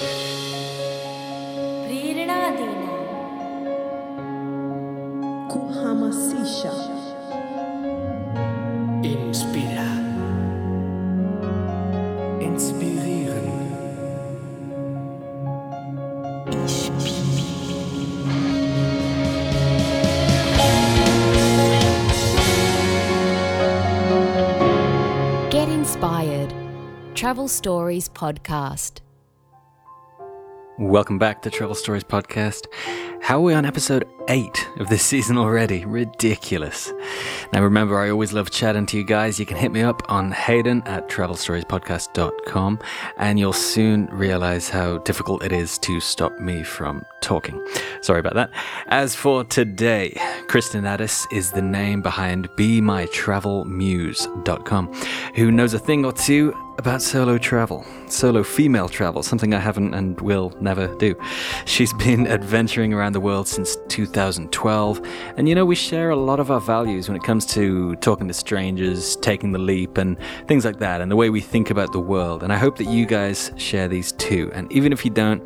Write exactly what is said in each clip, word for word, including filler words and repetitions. प्रेरणा देना, kuhamasisha, inspira, inspirieren, get inspired. Travel Stories Podcast. Welcome back to Travel Stories Podcast. How are we on episode eight of this season already? Ridiculous. Now remember, I always love chatting to you guys. You can hit me up on Hayden at travel stories podcast dot com, and you'll soon realize how difficult it is to stop me from talking. Sorry about that. As for today, Kristen Addis is the name behind be my travel muse dot com, who knows a thing or two about solo travel, solo female travel, something I haven't and will never do. She's been adventuring around the world since two thousand twelve, and you know, we share a lot of our values when it comes to talking to strangers, taking the leap, and things like that, and the way we think about the world. And I hope that you guys share these too. And even if you don't,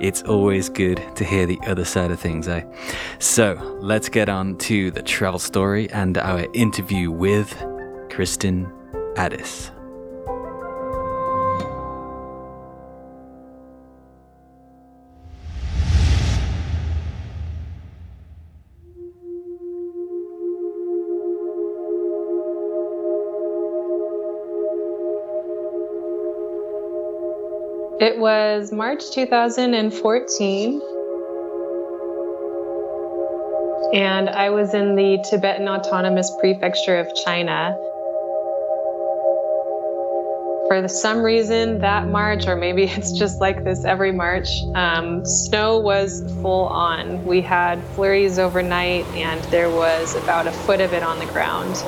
it's always good to hear the other side of things, eh? So let's get on to the travel story and our interview with Kristen Addis. It was March two thousand fourteen, and I was in the Tibetan Autonomous Prefecture of China. For some reason that March, or maybe it's just like this every March, um, snow was full on. We had flurries overnight, and there was about a foot of it on the ground.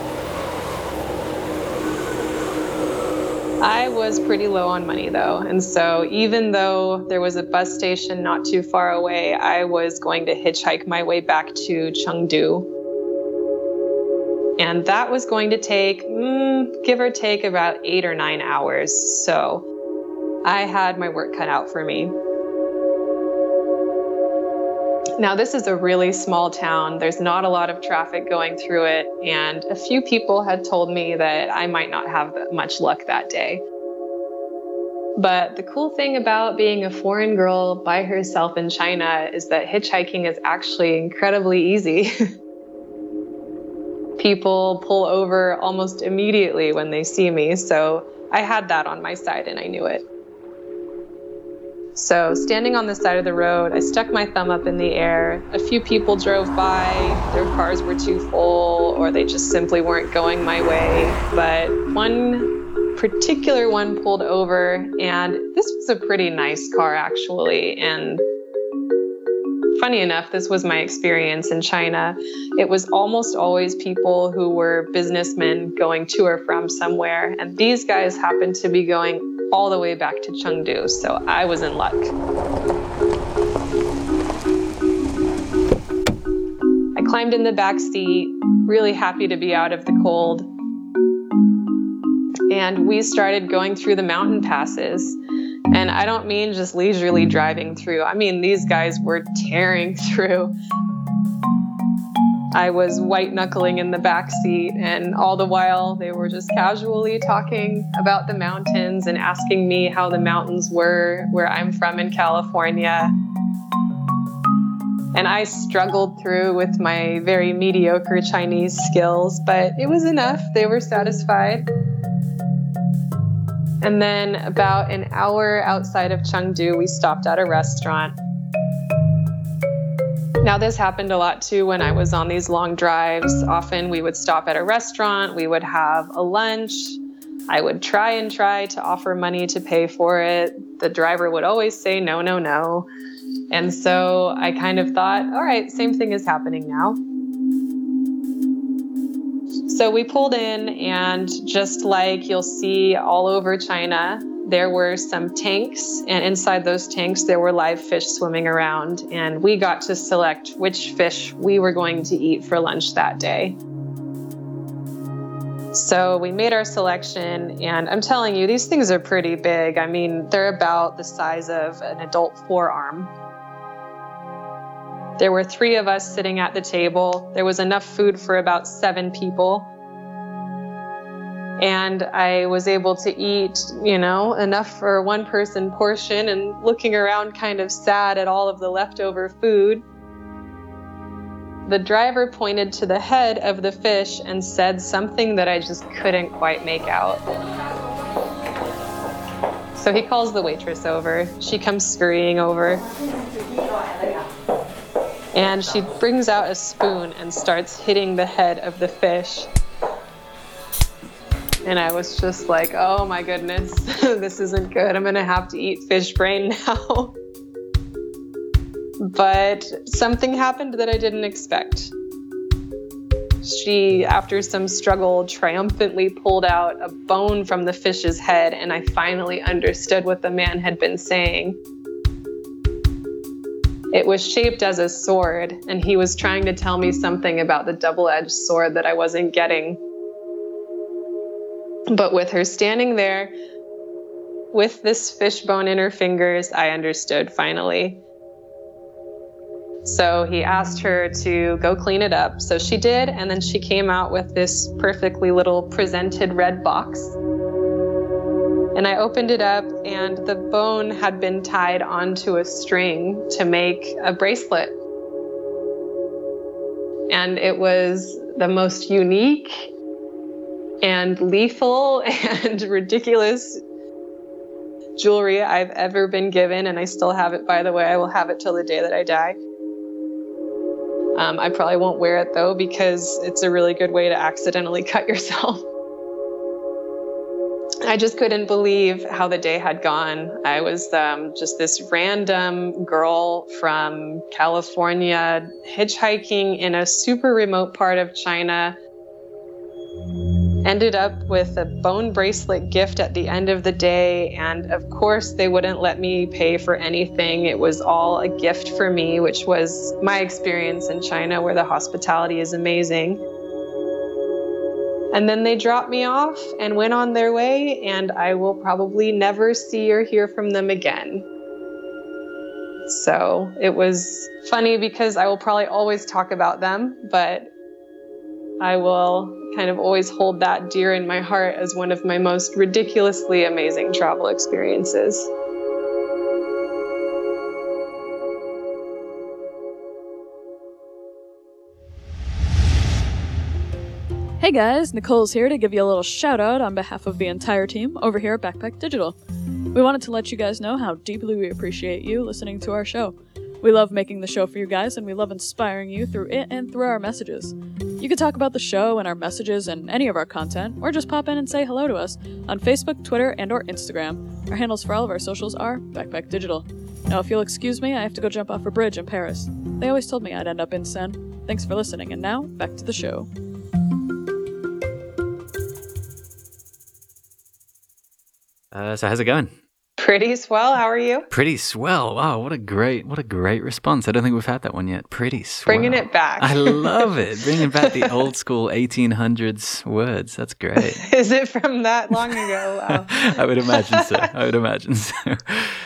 I was pretty low on money though, and so even though there was a bus station not too far away, I was going to hitchhike my way back to Chengdu. And that was going to take, mm, give or take, about eight or nine hours. So I had my work cut out for me. Now, this is a really small town. There's not a lot of traffic going through it, and a few people had told me that I might not have much luck that day. But the cool thing about being a foreign girl by herself in China is that hitchhiking is actually incredibly easy. People pull over almost immediately when they see me, so I had that on my side and I knew it. So standing on the side of the road, I stuck my thumb up in the air. A few people drove by, their cars were too full, or they just simply weren't going my way. But one particular one pulled over, and this was a pretty nice car actually. And funny enough, this was my experience in China. It was almost always people who were businessmen going to or from somewhere. And these guys happened to be going all the way back to Chengdu, so I was in luck. I climbed in the back seat, really happy to be out of the cold. And we started going through the mountain passes. And I don't mean just leisurely driving through. I mean, these guys were tearing through. I was white-knuckling in the back seat, and all the while they were just casually talking about the mountains and asking me how the mountains were, where I'm from in California. And I struggled through with my very mediocre Chinese skills, but it was enough. They were satisfied. And then about an hour outside of Chengdu, we stopped at a restaurant. Now, this happened a lot too when I was on these long drives. Often we would stop at a restaurant, we would have a lunch. I would try and try to offer money to pay for it. The driver would always say, no, no, no. And so I kind of thought, all right, same thing is happening now. So we pulled in, and just like you'll see all over China, there were some tanks, and inside those tanks there were live fish swimming around, and we got to select which fish we were going to eat for lunch that day. So we made our selection, and I'm telling you, these things are pretty big. I mean, they're about the size of an adult forearm. There were three of us sitting at the table. There was enough food for about seven people. And I was able to eat, you know, enough for a one-person portion, and looking around kind of sad at all of the leftover food. The driver pointed to the head of the fish and said something that I just couldn't quite make out. So he calls the waitress over. She comes scurrying over. And she brings out a spoon and starts hitting the head of the fish. And I was just like, oh my goodness, this isn't good. I'm gonna have to eat fish brain now. But something happened that I didn't expect. She, after some struggle, triumphantly pulled out a bone from the fish's head, and I finally understood what the man had been saying. It was shaped as a sword, and he was trying to tell me something about the double-edged sword that I wasn't getting. But with her standing there, with this fish bone in her fingers, I understood finally. So he asked her to go clean it up. So she did, and then she came out with this perfectly little presented red box. And I opened it up, and the bone had been tied onto a string to make a bracelet. And it was the most unique and lethal and ridiculous jewelry I've ever been given, and I still have it, by the way. I will have it till the day that I die. Um, I probably won't wear it, though, because it's a really good way to accidentally cut yourself. I just couldn't believe how the day had gone. I was um, just this random girl from California hitchhiking in a super remote part of China. Ended up with a bone bracelet gift at the end of the day, and of course they wouldn't let me pay for anything. It was all a gift for me, which was my experience in China, where the hospitality is amazing. And then they dropped me off and went on their way, and I will probably never see or hear from them again. So it was funny because I will probably always talk about them, but I will kind of always hold that dear in my heart as one of my most ridiculously amazing travel experiences. Hey guys, Nicole's here to give you a little shout out on behalf of the entire team over here at Backpack Digital. We wanted to let you guys know how deeply we appreciate you listening to our show. We love making the show for you guys, and we love inspiring you through it and through our messages. You can talk about the show and our messages and any of our content, or just pop in and say hello to us on Facebook, Twitter, and or Instagram. Our handles for all of our socials are Backpack Digital. Now, if you'll excuse me, I have to go jump off a bridge in Paris. They always told me I'd end up in Seine. Thanks for listening, and now, back to the show. Uh, so how's it going? Pretty swell. How are you? Pretty swell. Wow, what a great, what a great response. I don't think we've had that one yet. Pretty swell. Bringing it back. I love it. Bringing back the old school eighteen hundreds words. That's great. Is it from that long ago? Wow. I would imagine so. I would imagine so.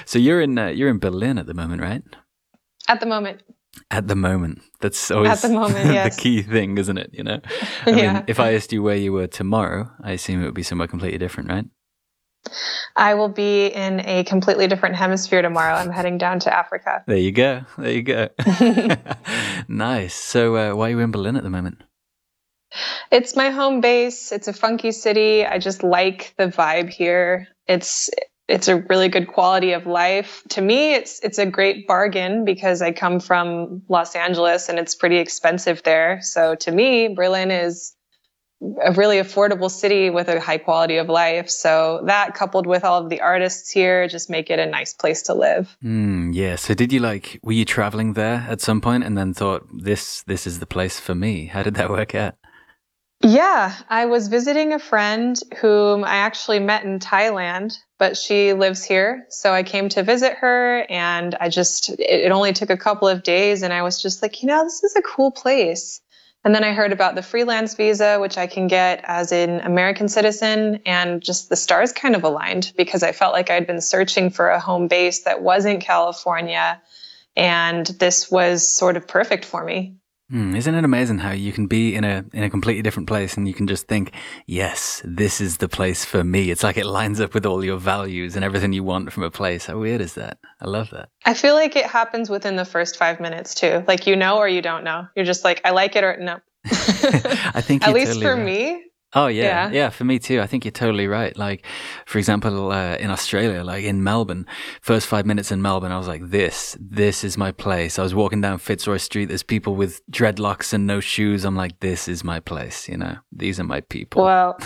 So you're in uh, you're in Berlin at the moment, right? At the moment. At the moment. That's always At the, moment, yes. The key thing, isn't it? You know. I yeah. mean, if I asked you where you were tomorrow, I assume it would be somewhere completely different, right? I will be in a completely different hemisphere tomorrow. I'm heading down to Africa. There you go. There you go. Nice. So uh, why are you in Berlin at the moment? It's my home base. It's a funky city. I just like the vibe here. It's it's a really good quality of life. To me, it's it's a great bargain because I come from Los Angeles and it's pretty expensive there. So to me, Berlin is a really affordable city with a high quality of life. So that, coupled with all of the artists here, just make it a nice place to live. Mm, yeah. So did you like, were you traveling there at some point and then thought, this, this is the place for me? How did that work out? Yeah. I was visiting a friend whom I actually met in Thailand, but she lives here. So I came to visit her, and I just, it, it only took a couple of days, and I was just like, you know, this is a cool place. And then I heard about the freelance visa, which I can get as an American citizen, and just the stars kind of aligned because I felt like I'd been searching for a home base that wasn't California, and this was sort of perfect for me. Mm, isn't it amazing how you can be in a in a completely different place and you can just think, yes, this is the place for me. It's like it lines up with all your values and everything you want from a place. How weird is that? I love that. I feel like it happens within the first five minutes too. Like, you know, or you don't know. You're just like, I like it or no. I think at least totally for right. me. Oh yeah, yeah, yeah, for me too. I think you're totally right. Like, for example, uh, in Australia, like in Melbourne, first five minutes in Melbourne, I was like, this, this is my place. I was walking down Fitzroy Street. There's people with dreadlocks and no shoes. I'm like, this is my place. You know, these are my people. Well,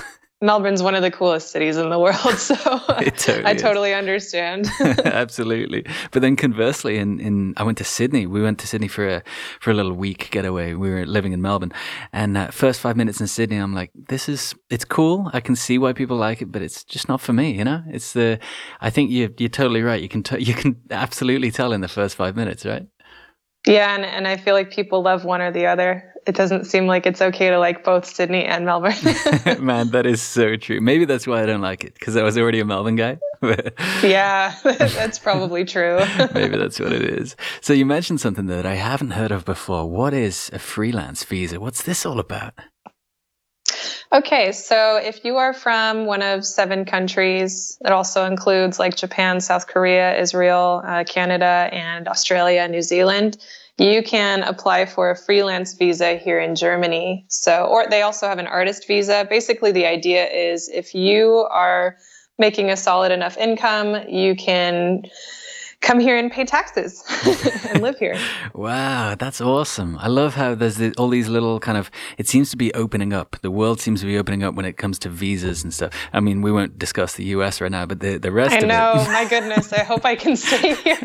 Melbourne's one of the coolest cities in the world, so totally I totally is. understand. Absolutely. But then conversely, in, in I went to Sydney. We went to Sydney for a for a little week getaway. We were living in Melbourne, and uh, first five minutes in Sydney, I'm like, this is it's cool. I can see why people like it, but it's just not for me. You know, it's the. I think you you're totally right. You can t- you can absolutely tell in the first five minutes, right? Yeah, and, and I feel like people love one or the other. It doesn't seem like it's okay to like both Sydney and Melbourne. Man, that is so true. Maybe that's why I don't like it, because I was already a Melbourne guy. Yeah, that's probably true. Maybe that's what it is. So you mentioned something that I haven't heard of before. What is a freelance visa? What's this all about? Okay, so if you are from one of seven countries, it also includes like Japan, South Korea, Israel, uh, Canada, and Australia, New Zealand. You can apply for a freelance visa here in Germany. So, or they also have an artist visa. Basically, the idea is if you are making a solid enough income, you can come here and pay taxes and live here. Wow, that's awesome. I love how there's the, all these little kind of, it seems to be opening up. The world seems to be opening up when it comes to visas and stuff. I mean, we won't discuss the U S right now, but the, the rest I of know, it. I know, my goodness, I hope I can stay here.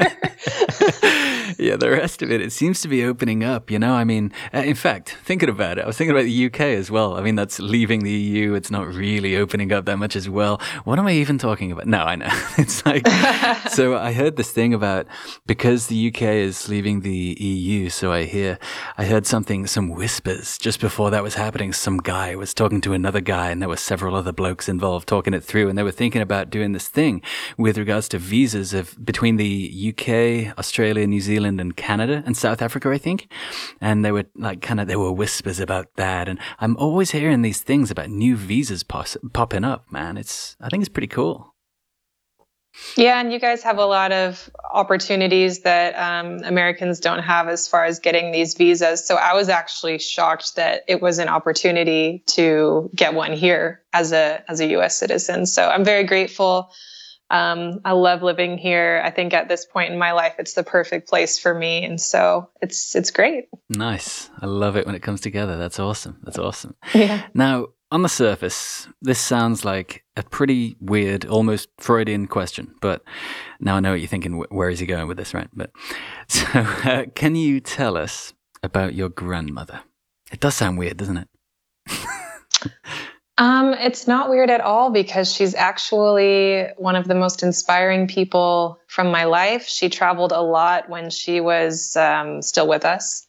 Yeah, the rest of it, it seems to be opening up, you know? I mean, in fact, thinking about it, I was thinking about the U K as well. I mean, that's leaving the E U. It's not really opening up that much as well. What am I even talking about? No, I know. It's like, so I heard this thing about because the U K is leaving the E U, so I hear, I heard something, some whispers just before that was happening. Some guy was talking to another guy, and there were several other blokes involved talking it through, and they were thinking about doing this thing with regards to visas of between the U K, Australia, New Zealand, and Canada, and South Africa, I think. And they were like, kind of, there were whispers about that, and I'm always hearing these things about new visas pos- popping up, man. It's, I think it's pretty cool. Yeah, and you guys have a lot of opportunities that um, Americans don't have as far as getting these visas. So I was actually shocked that it was an opportunity to get one here as a as a U S citizen. So I'm very grateful. Um, I love living here. I think at this point in my life, it's the perfect place for me. And so it's it's great. Nice. I love it when it comes together. That's awesome. That's awesome. Yeah. Now, on the surface, this sounds like a pretty weird, almost Freudian question, but now I know what you're thinking, where is he going with this, right? But so uh, can you tell us about your grandmother? It does sound weird, doesn't it? um, it's not weird at all, because she's actually one of the most inspiring people from my life. She traveled a lot when she was um, still with us.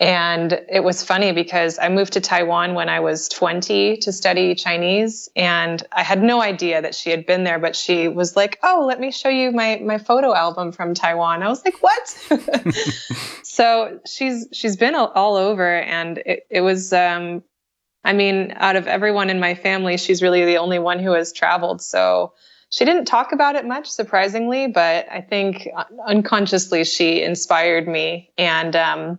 And it was funny because I moved to Taiwan when I was twenty to study Chinese, and I had no idea that she had been there, but she was like, oh, let me show you my my photo album from Taiwan. I was like, what? So she's she's been all over, and it, it was, um, I mean, out of everyone in my family, she's really the only one who has traveled. So she didn't talk about it much, surprisingly, but I think unconsciously she inspired me. And um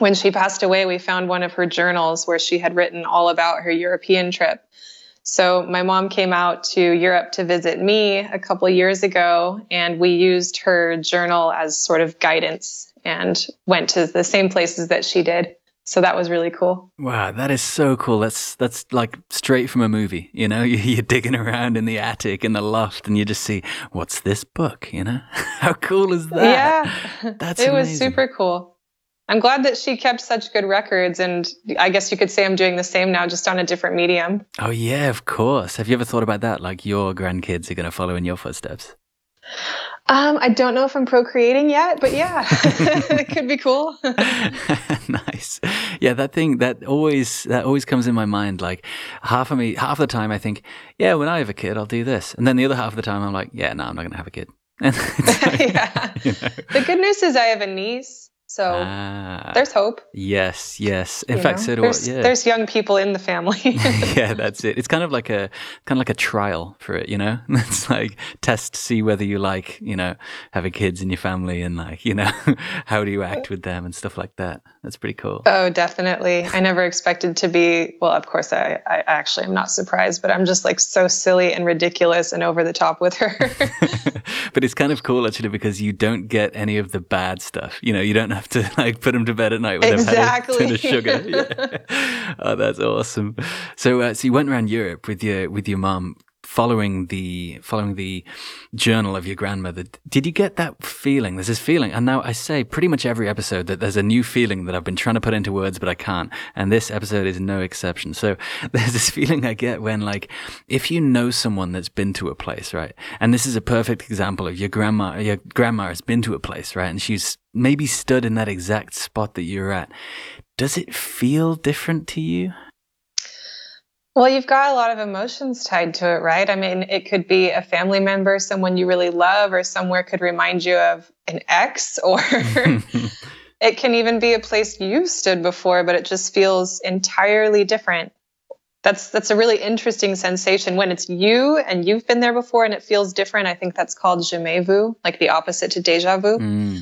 when she passed away, we found one of her journals where she had written all about her European trip. So my mom came out to Europe to visit me a couple of years ago, and we used her journal as sort of guidance and went to the same places that she did. So that was really cool. Wow, that is so cool. That's that's like straight from a movie, you know? You're digging around in the attic, in the loft, and you just see, what's this book, you know? How cool is that? Yeah, that's it amazing. Was super cool. I'm glad that she kept such good records, and I guess you could say I'm doing the same now, just on a different medium. Oh, yeah, of course. Have you ever thought about that? Like, your grandkids are going to follow in your footsteps? Um, I don't know if I'm procreating yet, but yeah, it could be cool. Nice. Yeah, that thing that always that always comes in my mind. Like half of me, half the time I think, yeah, when I have a kid, I'll do this, and then the other half of the time I'm like, yeah, no, I'm not going to have a kid. Yeah. You know. The good news is I have a niece, so ah, there's hope. Yes, yes. In you fact, know? so do there's, I, yeah. There's young people in the family. Yeah, that's it. It's kind of like a kind of like a trial for it, you know. It's like test to see whether you like, you know, having kids in your family and like, you know, how do you act with them and stuff like that. That's pretty cool. Oh, definitely. I never expected to be. Well, of course, I, I actually am not surprised, but I'm just like so silly and ridiculous and over the top with her. But it's kind of cool actually because you don't get any of the bad stuff. You know, you don't have to like put them to bed at night with exactly. a ton of sugar. Yeah. Oh, that's awesome. So, uh, so you went around Europe with your with your mom, following the following the journal of your grandmother. Did you get that feeling? There's this feeling, and now I say pretty much every episode that there's a new feeling that I've been trying to put into words, but I can't. And this episode is no exception. So there's this feeling I get when, like, if you know someone that's been to a place, right? And this is a perfect example of your grandma. Your grandma has been to a place, right? And she's maybe stood in that exact spot that you're at. Does it feel different to you? Well, you've got a lot of emotions tied to it, right? I mean, it could be a family member, someone you really love, or somewhere could remind you of an ex, or it can even be a place you've stood before, but it just feels entirely different. That's that's a really interesting sensation when it's you and you've been there before and it feels different. I think that's called jamais vu, like the opposite to déjà vu. Mm.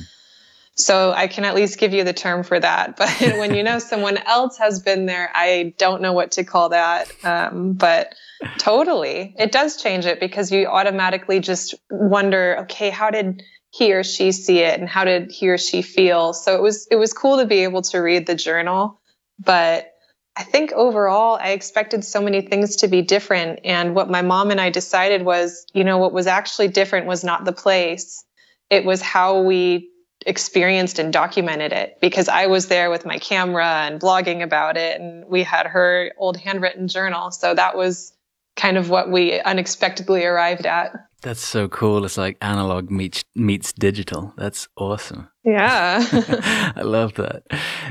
So I can at least give you the term for that. But when you know someone else has been there, I don't know what to call that. Um, but totally, it does change it because you automatically just wonder, okay, how did he or she see it and how did he or she feel? So it was it was cool to be able to read the journal. But I think overall, I expected so many things to be different. And what my mom and I decided was, you know, what was actually different was not the place. It was how we experienced and documented it, because I was there with my camera and blogging about it, and we had her old handwritten journal. So that was kind of what we unexpectedly arrived at. That's so cool. It's like analog meets, meets digital. That's awesome. Yeah. I love that.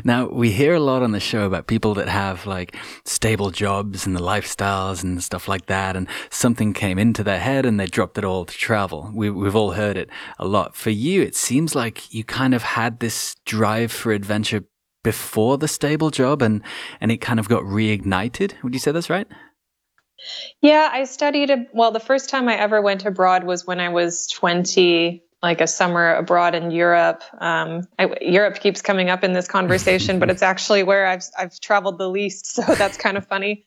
Now, we hear a lot on the show about people that have like stable jobs and the lifestyles and stuff like that. And something came into their head and they dropped it all to travel. We, we've all heard it a lot. For you, it seems like you kind of had this drive for adventure before the stable job, and, and it kind of got reignited. Would you say that's right? Yeah, I studied, well, the first time I ever went abroad was when I was twenty, like a summer abroad in Europe. Um, I, Europe keeps coming up in this conversation, but it's actually where I've I've traveled the least, so that's kind of funny.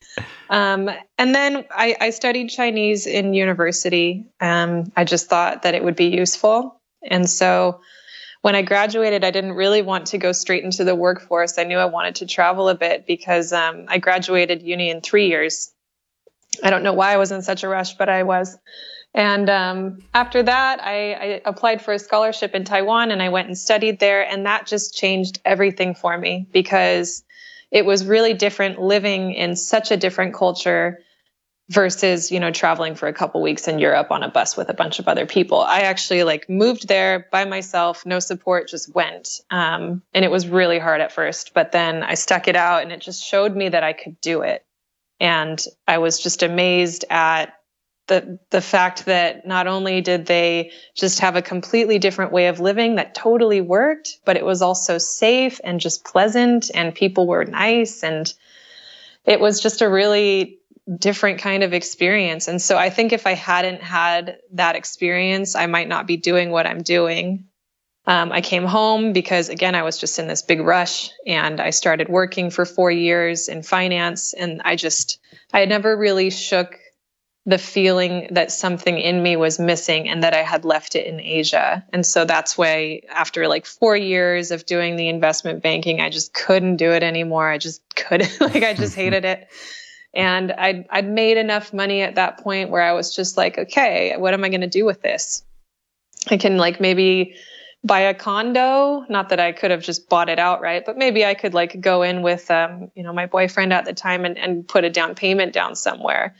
Um, and then I, I studied Chinese in university. Um, I just thought that it would be useful. And so when I graduated, I didn't really want to go straight into the workforce. I knew I wanted to travel a bit because um, I graduated uni in three years. I don't know why I was in such a rush, but I was. And um, after that, I, I applied for a scholarship in Taiwan and I went and studied there. And that just changed everything for me because it was really different living in such a different culture versus, you know, traveling for a couple weeks in Europe on a bus with a bunch of other people. I actually like moved there by myself, no support, just went. Um, and it was really hard at first, but then I stuck it out and it just showed me that I could do it. And I was just amazed at the the fact that not only did they just have a completely different way of living that totally worked, but it was also safe and just pleasant and people were nice. And it was just a really different kind of experience. And so I think if I hadn't had that experience, I might not be doing what I'm doing. Um, I came home because, again, I was just in this big rush and I started working for four years in finance. And I just, I had never really shook the feeling that something in me was missing and that I had left it in Asia. And so that's why after like four years of doing the investment banking, I just couldn't do it anymore. I just couldn't, like I just hated it. And I'd, I'd made enough money at that point where I was just like, okay, what am I going to do with this? I can like maybe buy a condo, not that I could have just bought it outright, but maybe I could like go in with, um, you know, my boyfriend at the time and, and put a down payment down somewhere.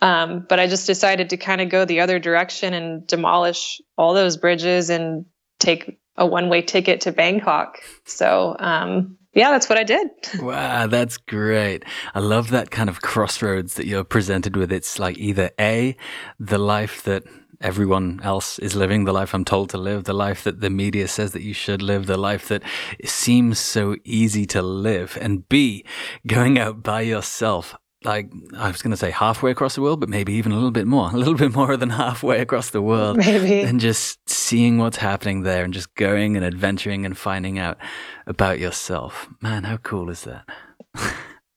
Um, but I just decided to kind of go the other direction and demolish all those bridges and take a one-way ticket to Bangkok. So, um, yeah, that's what I did. Wow, that's great. I love that kind of crossroads that you're presented with. It's like either A, the life that everyone else is living, the life I'm told to live, the life that the media says that you should live, the life that seems so easy to live, and B, going out by yourself. Like, I was going to say halfway across the world, but maybe even a little bit more, a little bit more than halfway across the world. Maybe. And just seeing what's happening there and just going and adventuring and finding out about yourself. Man, how cool is that?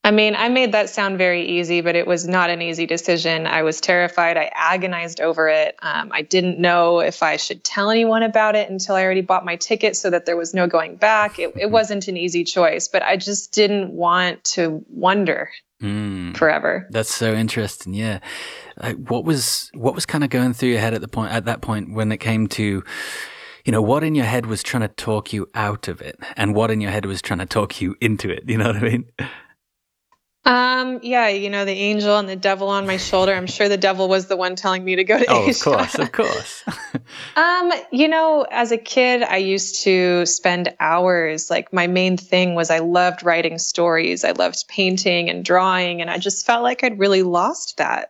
I mean, I made that sound very easy, but it was not an easy decision. I was terrified. I agonized over it. Um, I didn't know if I should tell anyone about it until I already bought my ticket so that there was no going back. It, it wasn't an easy choice, but I just didn't want to wonder. Mm. Forever. That's so interesting. Yeah. Like, what was what was kind of going through your head at the point at that point when it came to, you know, what in your head was trying to talk you out of it, and what in your head was trying to talk you into it? You know what I mean? Um. Yeah. You know, the angel and the devil on my shoulder. I'm sure the devil was the one telling me to go to oh, Asia. Oh, of course, of course. um. You know, as a kid, I used to spend hours. Like, my main thing was I loved writing stories. I loved painting and drawing, and I just felt like I'd really lost that.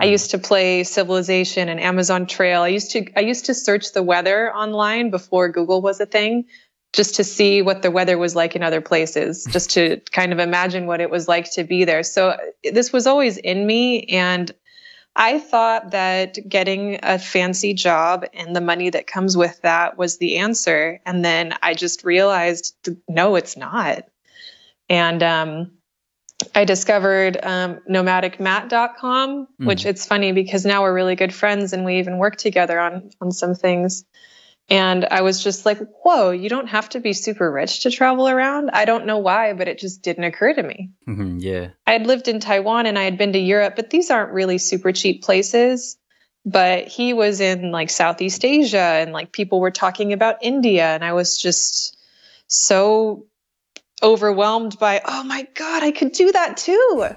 Mm. I used to play Civilization and Amazon Trail. I used to I used to search the weather online before Google was a thing, just to see what the weather was like in other places, just to kind of imagine what it was like to be there. So this was always in me. And I thought that getting a fancy job and the money that comes with that was the answer. And then I just realized, no, it's not. And um, I discovered um, nomadic mat dot com, mm. which, it's funny because now we're really good friends and we even work together on on some things. And I was just like, whoa, you don't have to be super rich to travel around. I don't know why, but it just didn't occur to me. Mm-hmm, yeah. I had lived in Taiwan and I had been to Europe, but these aren't really super cheap places. But he was in like Southeast Asia, and like people were talking about India. And I was just so overwhelmed by, oh my God, I could do that too.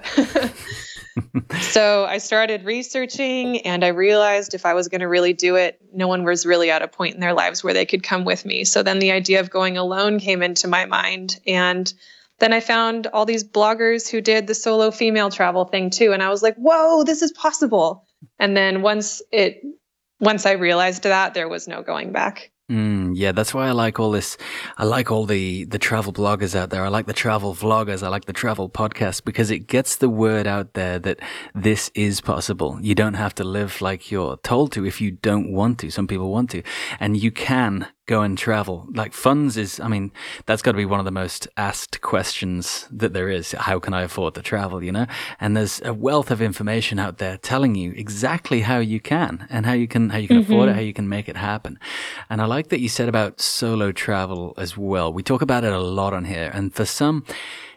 So I started researching, and I realized if I was going to really do it, no one was really at a point in their lives where they could come with me. So then the idea of going alone came into my mind. And then I found all these bloggers who did the solo female travel thing too. And I was like, whoa, this is possible. And then once it, once I realized that, there was no going back. Mm, yeah, that's why I like all this. I like all the, the travel bloggers out there. I like the travel vloggers. I like the travel podcasts, because it gets the word out there that this is possible. You don't have to live like you're told to if you don't want to. Some people want to, and you can go and travel. Like, funds is, I mean, that's got to be one of the most asked questions that there is. How can I afford to travel, you know? And there's a wealth of information out there telling you exactly how you can, and how you can, how you can mm-hmm. afford it, how you can make it happen. And I like like that you said about solo travel as well. We talk about it a lot on here, and for some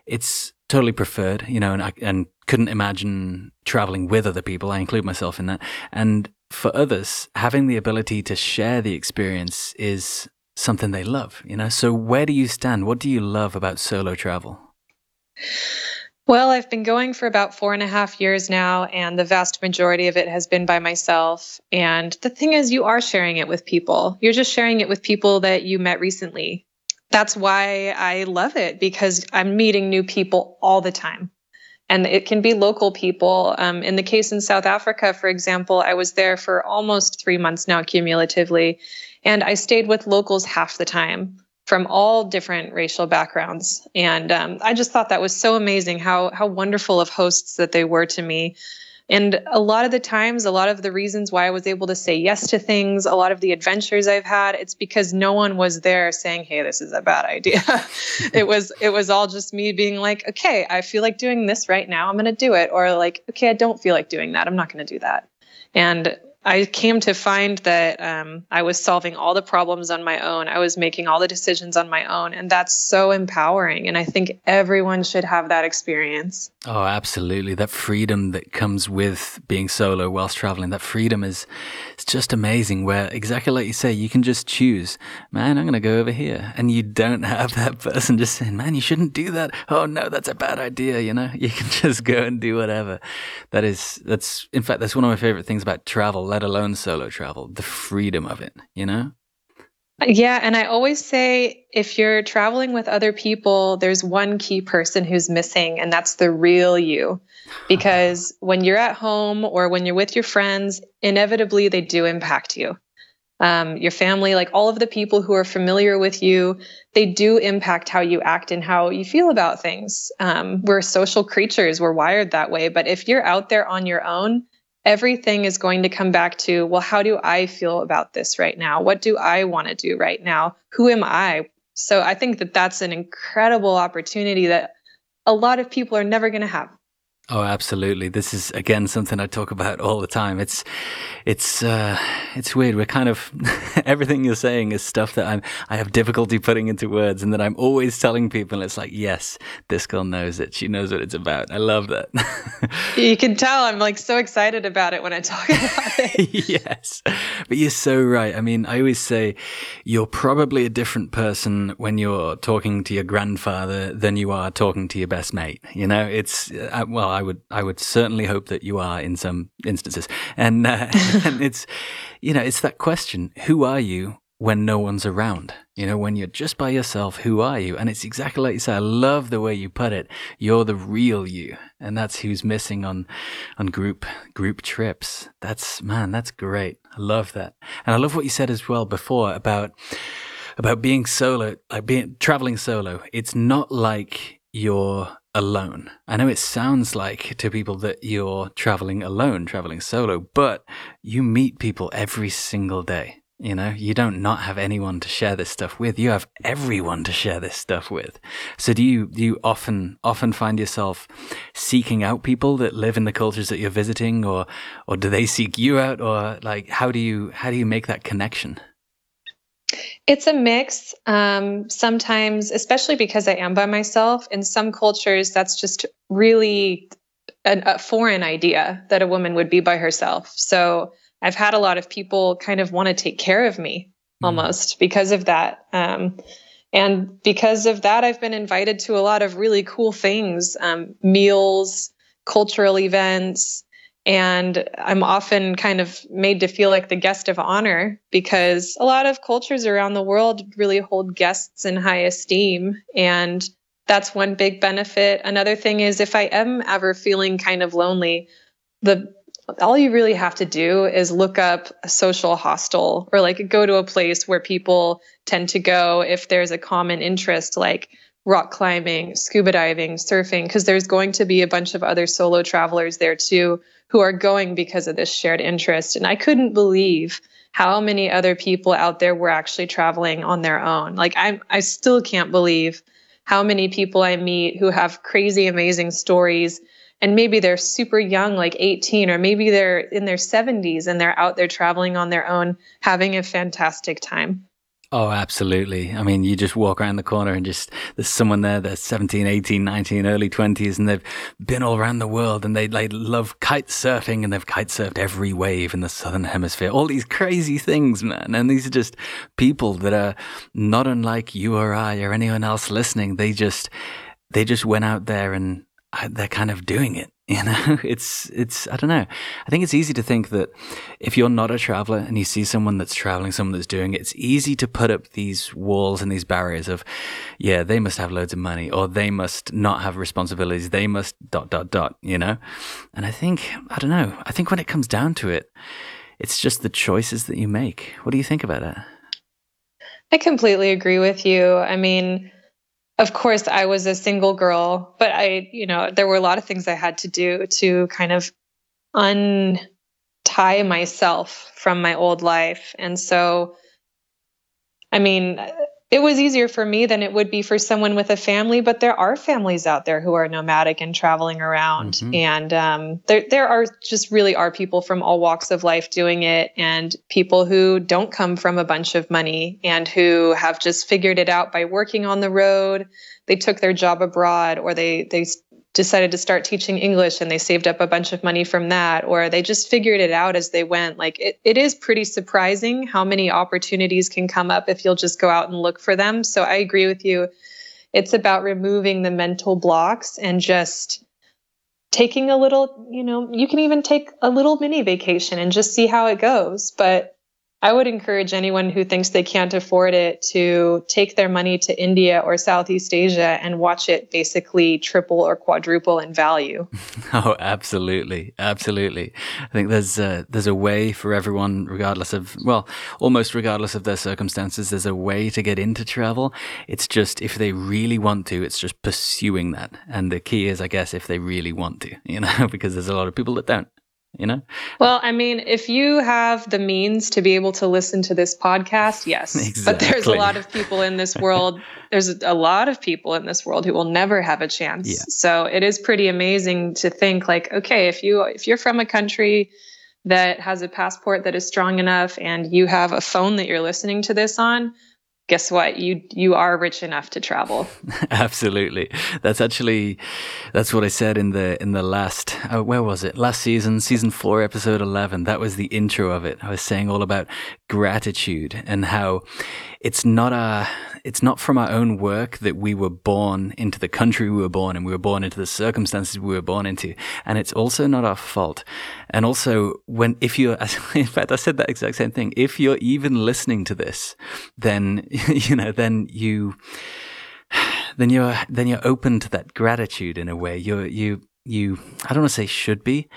it's totally preferred, you know, and I and couldn't imagine traveling with other people. I include myself in that. And for others, having the ability to share the experience is something they love, you know. So where do you stand? What do you love about solo travel? Well, I've been going for about four and a half years now, and the vast majority of it has been by myself. And the thing is, you are sharing it with people. You're just sharing it with people that you met recently. That's why I love it, because I'm meeting new people all the time. And it can be local people. Um, in the case in South Africa, for example, I was there for almost three months now cumulatively, and I stayed with locals half the time, from all different racial backgrounds. And um, I just thought that was so amazing, how how wonderful of hosts that they were to me. And a lot of the times, a lot of the reasons why I was able to say yes to things, a lot of the adventures I've had, it's because no one was there saying, hey, this is a bad idea. it was it was all just me being like, okay, I feel like doing this right now, I'm going to do it. Or like, okay, I don't feel like doing that, I'm not going to do that. And I came to find that um, I was solving all the problems on my own. I was making all the decisions on my own. And that's so empowering. And I think everyone should have that experience. Oh, absolutely. That freedom that comes with being solo whilst traveling, that freedom is it's just amazing, where exactly like you say, you can just choose, man, I'm going to go over here. And you don't have that person just saying, man, you shouldn't do that. Oh, no, that's a bad idea. You know, you can just go and do whatever. That is, that's, in fact, that's one of my favorite things about travel, let alone solo travel, the freedom of it, you know? Yeah. And I always say, if you're traveling with other people, there's one key person who's missing, and that's the real you. Because when you're at home or when you're with your friends, inevitably they do impact you. Um, your family, like all of the people who are familiar with you, they do impact how you act and how you feel about things. Um, we're social creatures. We're wired that way. But if you're out there on your own, everything is going to come back to, well, how do I feel about this right now? What do I want to do right now? Who am I? So I think that that's an incredible opportunity that a lot of people are never going to have. Oh, absolutely. This is, again, something I talk about all the time. It's, it's, uh, it's weird. We're kind of, everything you're saying is stuff that I'm, I have difficulty putting into words, and that I'm always telling people. It's like, yes, this girl knows it. She knows what it's about. I love that. You can tell I'm like so excited about it when I talk about it. Yes. But you're so right. I mean, I always say you're probably a different person when you're talking to your grandfather than you are talking to your best mate. You know, it's, uh, well, I I would, I would certainly hope that you are in some instances. And, uh, and it's, you know, it's that question, who are you when no one's around? You know, when you're just by yourself, who are you? And it's exactly like you say, I love the way you put it. You're the real you. And that's who's missing on, on group, group trips. That's, man, that's great. I love that. And I love what you said as well before about, about being solo, like being, traveling solo. It's not like you're alone. I know it sounds like to people that you're traveling alone, traveling solo, but you meet people every single day. You know, you don't not have anyone to share this stuff with. You have everyone to share this stuff with. So do you, do you often, often find yourself seeking out people that live in the cultures that you're visiting, or, or do they seek you out? Or like, how do you, how do you make that connection? It's a mix. Um, sometimes, especially because I am by myself, in some cultures, that's just really an, a foreign idea that a woman would be by herself. So I've had a lot of people kind of want to take care of me almost mm. because of that. Um, and because of that, I've been invited to a lot of really cool things, um, meals, cultural events. And I'm often kind of made to feel like the guest of honor, because a lot of cultures around the world really hold guests in high esteem. And that's one big benefit. Another thing is, if I am ever feeling kind of lonely, the all you really have to do is look up a social hostel, or like go to a place where people tend to go if there's a common interest, like rock climbing, scuba diving, surfing, because there's going to be a bunch of other solo travelers there too, who are going because of this shared interest. And I couldn't believe how many other people out there were actually traveling on their own. Like I I still can't believe how many people I meet who have crazy, amazing stories, and maybe they're super young, like eighteen, or maybe they're in their seventies and they're out there traveling on their own, having a fantastic time. Oh, absolutely. I mean, you just walk around the corner and just, there's someone there that's seventeen, eighteen, nineteen, early twenties, and they've been all around the world, and they like love kite surfing, and they've kite surfed every wave in the Southern Hemisphere. All these crazy things, man. And these are just people that are not unlike you or I or anyone else listening. They just, they just went out there and they're kind of doing it. You know, it's, it's, I don't know. I think it's easy to think that if you're not a traveler and you see someone that's traveling, someone that's doing it, it's easy to put up these walls and these barriers of, yeah, they must have loads of money, or they must not have responsibilities. They must dot, dot, dot, you know? And I think, I don't know. I think when it comes down to it, it's just the choices that you make. What do you think about that? I completely agree with you. I mean, of course, I was a single girl, but I, you know, there were a lot of things I had to do to kind of untie myself from my old life. And so, I mean, it was easier for me than it would be for someone with a family, but there are families out there who are nomadic and traveling around. Mm-hmm. And um, there there are just really are people from all walks of life doing it, and people who don't come from a bunch of money and who have just figured it out by working on the road. They took their job abroad, or they they decided to start teaching English and they saved up a bunch of money from that, or they just figured it out as they went. Like it, it is pretty surprising how many opportunities can come up if you'll just go out and look for them. So I agree with you. It's about removing the mental blocks and just taking a little, you know, you can even take a little mini vacation and just see how it goes. But I would encourage anyone who thinks they can't afford it to take their money to India or Southeast Asia and watch it basically triple or quadruple in value. Oh, absolutely. Absolutely. I think there's a, there's a way for everyone, regardless of, well, almost regardless of their circumstances, there's a way to get into travel. It's just, if they really want to, it's just pursuing that. And the key is, I guess, if they really want to, you know, because there's a lot of people that don't. You know? Well, I mean, if you have the means to be able to listen to this podcast, yes. Exactly. But there's a lot of people in this world. There's a lot of people in this world who will never have a chance. Yeah. So it is pretty amazing to think like, okay, if you if you're from a country that has a passport that is strong enough and you have a phone that you're listening to this on, guess what? You you are rich enough to travel. Absolutely. That's actually, that's what I said in the in the last, oh, where was it? Last season, season four, episode eleven. That was the intro of it. I was saying all about gratitude and how it's not our, it's not from our own work that we were born into the country we were born in. We were born into the circumstances we were born into. And it's also not our fault. And also when, if you're, in fact, I said that exact same thing. If you're even listening to this, then, you know, then you, then you're, then you're open to that gratitude in a way. You're, you, you, I don't want to say should be,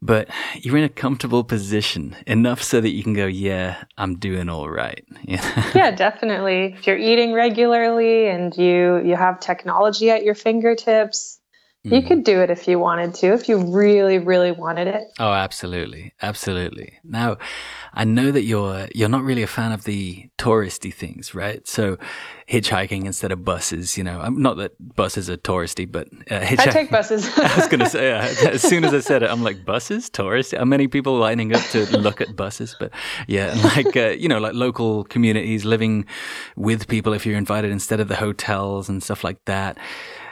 but you're in a comfortable position enough so that you can go, yeah, I'm doing all right. Yeah, yeah, definitely. If you're eating regularly and you, you have technology at your fingertips, mm-hmm. you could do it if you wanted to, if you really, really wanted it. Oh, absolutely. Absolutely. Now, I know that you're, you're not really a fan of the touristy things, right? So hitchhiking instead of buses, you know, I'm not that buses are touristy, but uh, hitchhiking. I take buses. I was going to say, uh, as soon as I said it, I'm like, buses, touristy? Are many people lining up to look at buses? But yeah, like, uh, you know, like local communities, living with people if you're invited instead of the hotels and stuff like that.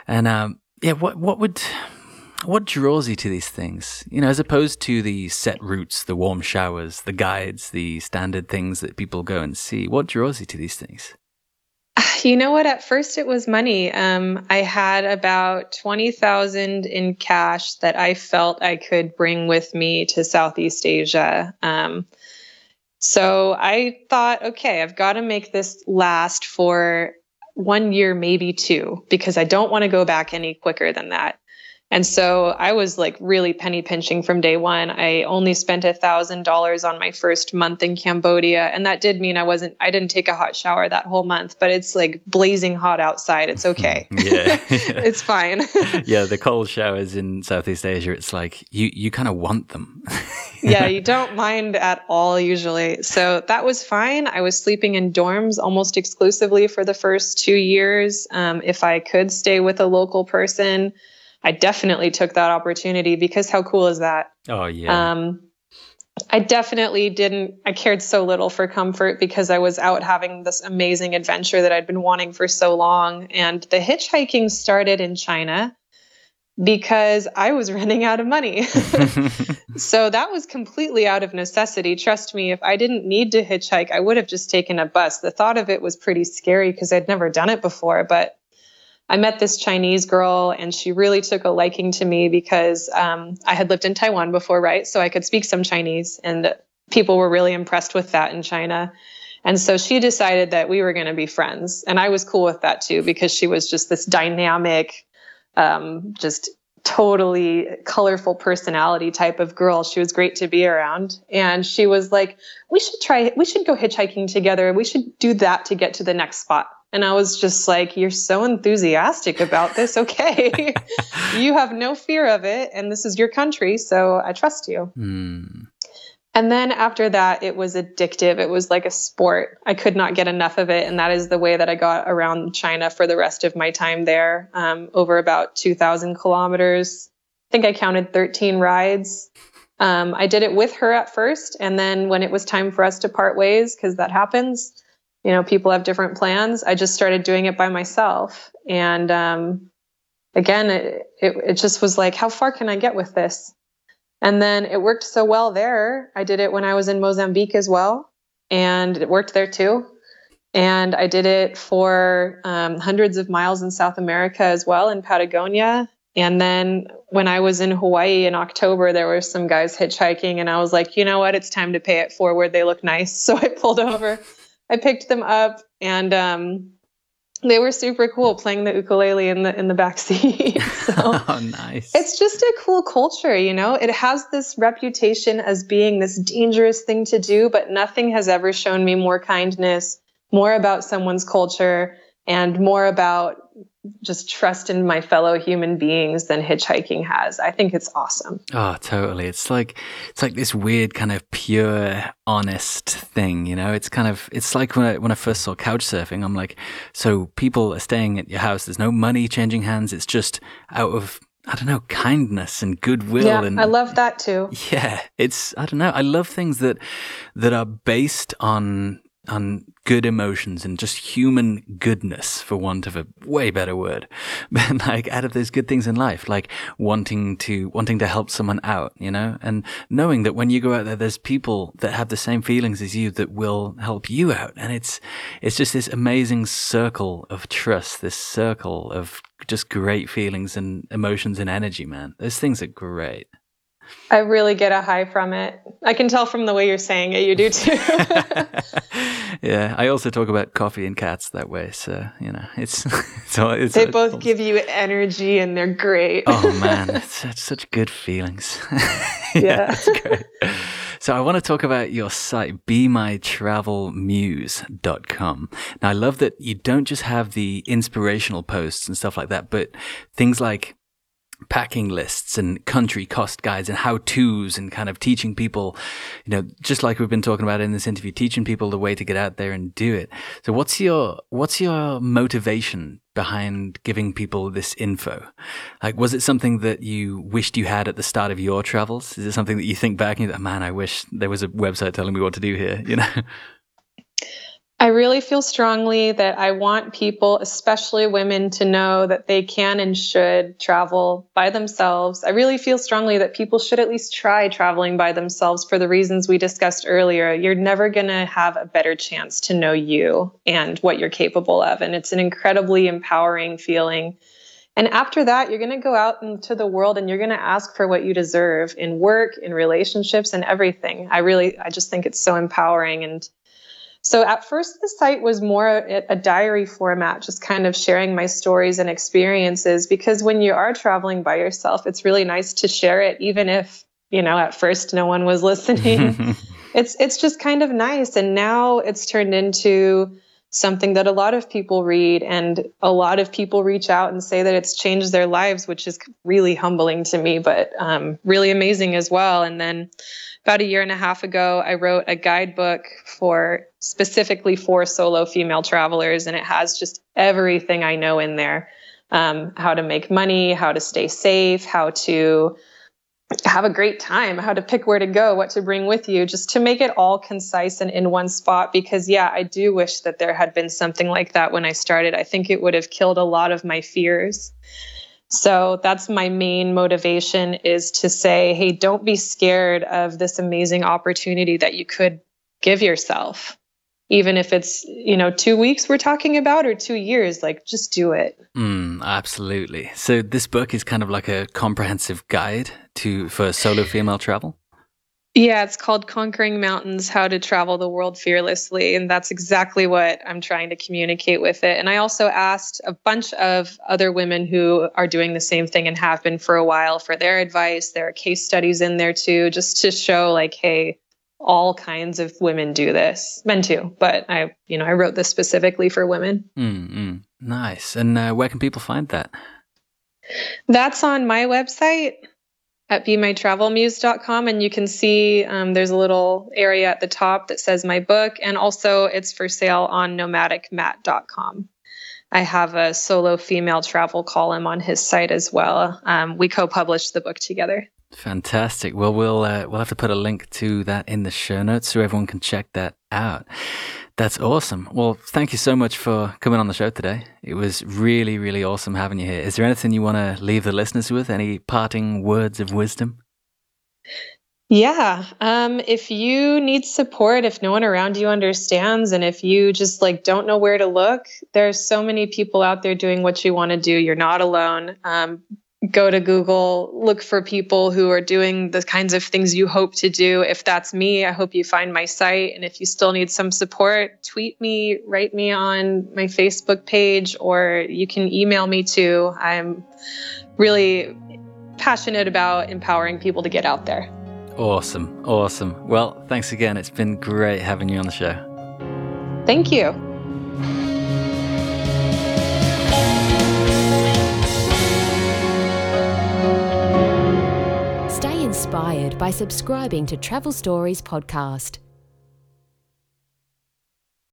And, um, yeah, what, what would, what draws you to these things, you know, as opposed to the set routes, the warm showers, the guides, the standard things that people go and see? What draws you to these things? You know what? At first it was money. Um, I had about twenty thousand dollars in cash that I felt I could bring with me to Southeast Asia. Um, so I thought, okay, I've got to make this last for one year, maybe two, because I don't want to go back any quicker than that. And so I was like really penny pinching from day one. I only spent one thousand dollars on my first month in Cambodia. And that did mean I wasn't, I didn't take a hot shower that whole month, but it's like blazing hot outside. It's okay. Yeah. It's fine. Yeah. The cold showers in Southeast Asia, it's like you, you kind of want them. Yeah. You don't mind at all usually. So that was fine. I was sleeping in dorms almost exclusively for the first two years. Um, if I could stay with a local person, I definitely took that opportunity because how cool is that? Oh, yeah. Um, I definitely didn't, I cared so little for comfort because I was out having this amazing adventure that I'd been wanting for so long. And the hitchhiking started in China because I was running out of money. So that was completely out of necessity. Trust me, if I didn't need to hitchhike, I would have just taken a bus. The thought of it was pretty scary because I'd never done it before, but I met this Chinese girl and she really took a liking to me because um, I had lived in Taiwan before, right? So I could speak some Chinese and people were really impressed with that in China. And so she decided that we were going to be friends. And I was cool with that too because she was just this dynamic, um, just totally colorful personality type of girl. She was great to be around. And she was like, we should try, we should go hitchhiking together. We should do that to get to the next spot. And I was just like, you're so enthusiastic about this. Okay. You have no fear of it. And this is your country. So I trust you. Mm. And then after that, it was addictive. It was like a sport. I could not get enough of it. And that is the way that I got around China for the rest of my time there, um, over about two thousand kilometers. I think I counted thirteen rides. Um, I did it with her at first. And then when it was time for us to part ways, because that happens, you know, people have different plans. I just started doing it by myself. And um, again, it, it, it just was like, how far can I get with this? And then it worked so well there. I did it when I was in Mozambique as well, and it worked there too. And I did it for um, hundreds of miles in South America as well, in Patagonia. And then when I was in Hawaii in October, there were some guys hitchhiking, and I was like, you know what? It's time to pay it forward. They look nice. So I pulled over, I picked them up, and um, they were super cool playing the ukulele in the in the back seat. So oh, nice. It's just a cool culture, you know. It has this reputation as being this dangerous thing to do, but nothing has ever shown me more kindness, more about someone's culture, and more about just trust in my fellow human beings than hitchhiking has. I think it's awesome. Oh, totally. It's like it's like this weird kind of pure, honest thing, you know? It's kind of, it's like when I, when I first saw couch surfing, I'm like, so people are staying at your house. There's no money changing hands. It's just out of, I don't know, kindness and goodwill. Yeah, and I love that too. Yeah. It's, I don't know. I love things that that are based on on good emotions and just human goodness, for want of a way better word. But like out of those good things in life, like wanting to wanting to help someone out, you know, and knowing that when you go out there, there's people that have the same feelings as you that will help you out. And it's it's just this amazing circle of trust, this circle of just great feelings and emotions and energy, man. Those things are great. I really get a high from it. I can tell from the way you're saying it, you do too. Yeah, I also talk about coffee and cats that way, so, you know, it's... it's, all, it's they both it's, give you energy and they're great. Oh, man, it's, it's such good feelings. Yeah. It's great. So I want to talk about your site, be my travel muse dot com. Now, I love that you don't just have the inspirational posts and stuff like that, but things like packing lists and country cost guides and how-tos and kind of teaching people, you know, just like we've been talking about in this interview, teaching people the way to get out there and do it. So what's your what's your motivation behind giving people this info? Like, was it something that you wished you had at the start of your travels? Is it something that you think back and you go, man, I wish there was a website telling me what to do here, you know? I really feel strongly that I want people, especially women, to know that they can and should travel by themselves. I really feel strongly that people should at least try traveling by themselves for the reasons we discussed earlier. You're never going to have a better chance to know you and what you're capable of. And it's an incredibly empowering feeling. And after that, you're going to go out into the world and you're going to ask for what you deserve in work, in relationships, and everything. I really, I just think it's so empowering. And so at first, the site was more a, a diary format, just kind of sharing my stories and experiences, because when you are traveling by yourself, it's really nice to share it, even if, you know, at first no one was listening. it's it's just kind of nice. And now it's turned into something that a lot of people read, and a lot of people reach out and say that it's changed their lives, which is really humbling to me, but um, really amazing as well. And then about a year and a half ago, I wrote a guidebook for specifically for solo female travelers, and it has just everything I know in there. Um, how to make money, how to stay safe, how to have a great time, how to pick where to go, what to bring with you, just to make it all concise and in one spot. Because yeah, I do wish that there had been something like that when I started. I think it would have killed a lot of my fears. So that's my main motivation, is to say, hey, don't be scared of this amazing opportunity that you could give yourself. Even if it's, you know, two weeks we're talking about, or two years, like, just do it. Mm, absolutely. So this book is kind of like a comprehensive guide to for solo female travel? Yeah, it's called Conquering Mountains, How to Travel the World Fearlessly. And that's exactly what I'm trying to communicate with it. And I also asked a bunch of other women who are doing the same thing and have been for a while for their advice. There are case studies in there too, just to show like, hey, all kinds of women do this, men too. But I, you know, I wrote this specifically for women. Mm-hmm. Nice. And uh, where can people find that? That's on my website. at be my travel muse dot com, and you can see um, there's a little area at the top that says my book, and also it's for sale on nomadic mat dot com. I have a solo female travel column on his site as well. Um, we co-published the book together. Fantastic. Well, we'll uh, we'll have to put a link to that in the show notes so everyone can check that out. That's awesome. Well, thank you so much for coming on the show today. It was really, really awesome having you here. Is there anything you want to leave the listeners with? Any parting words of wisdom? Yeah. Um, if you need support, if no one around you understands, and if you just like don't know where to look, there's so many people out there doing what you want to do. You're not alone. Um, go to Google, look for people who are doing the kinds of things you hope to do. If that's me, I hope you find my site. And if you still need some support, tweet me, write me on my Facebook page, or you can email me too. I'm really passionate about empowering people to get out there. Awesome. Awesome. Well, thanks again. It's been great having you on the show. Thank you. Inspired by subscribing to Travel Stories Podcast.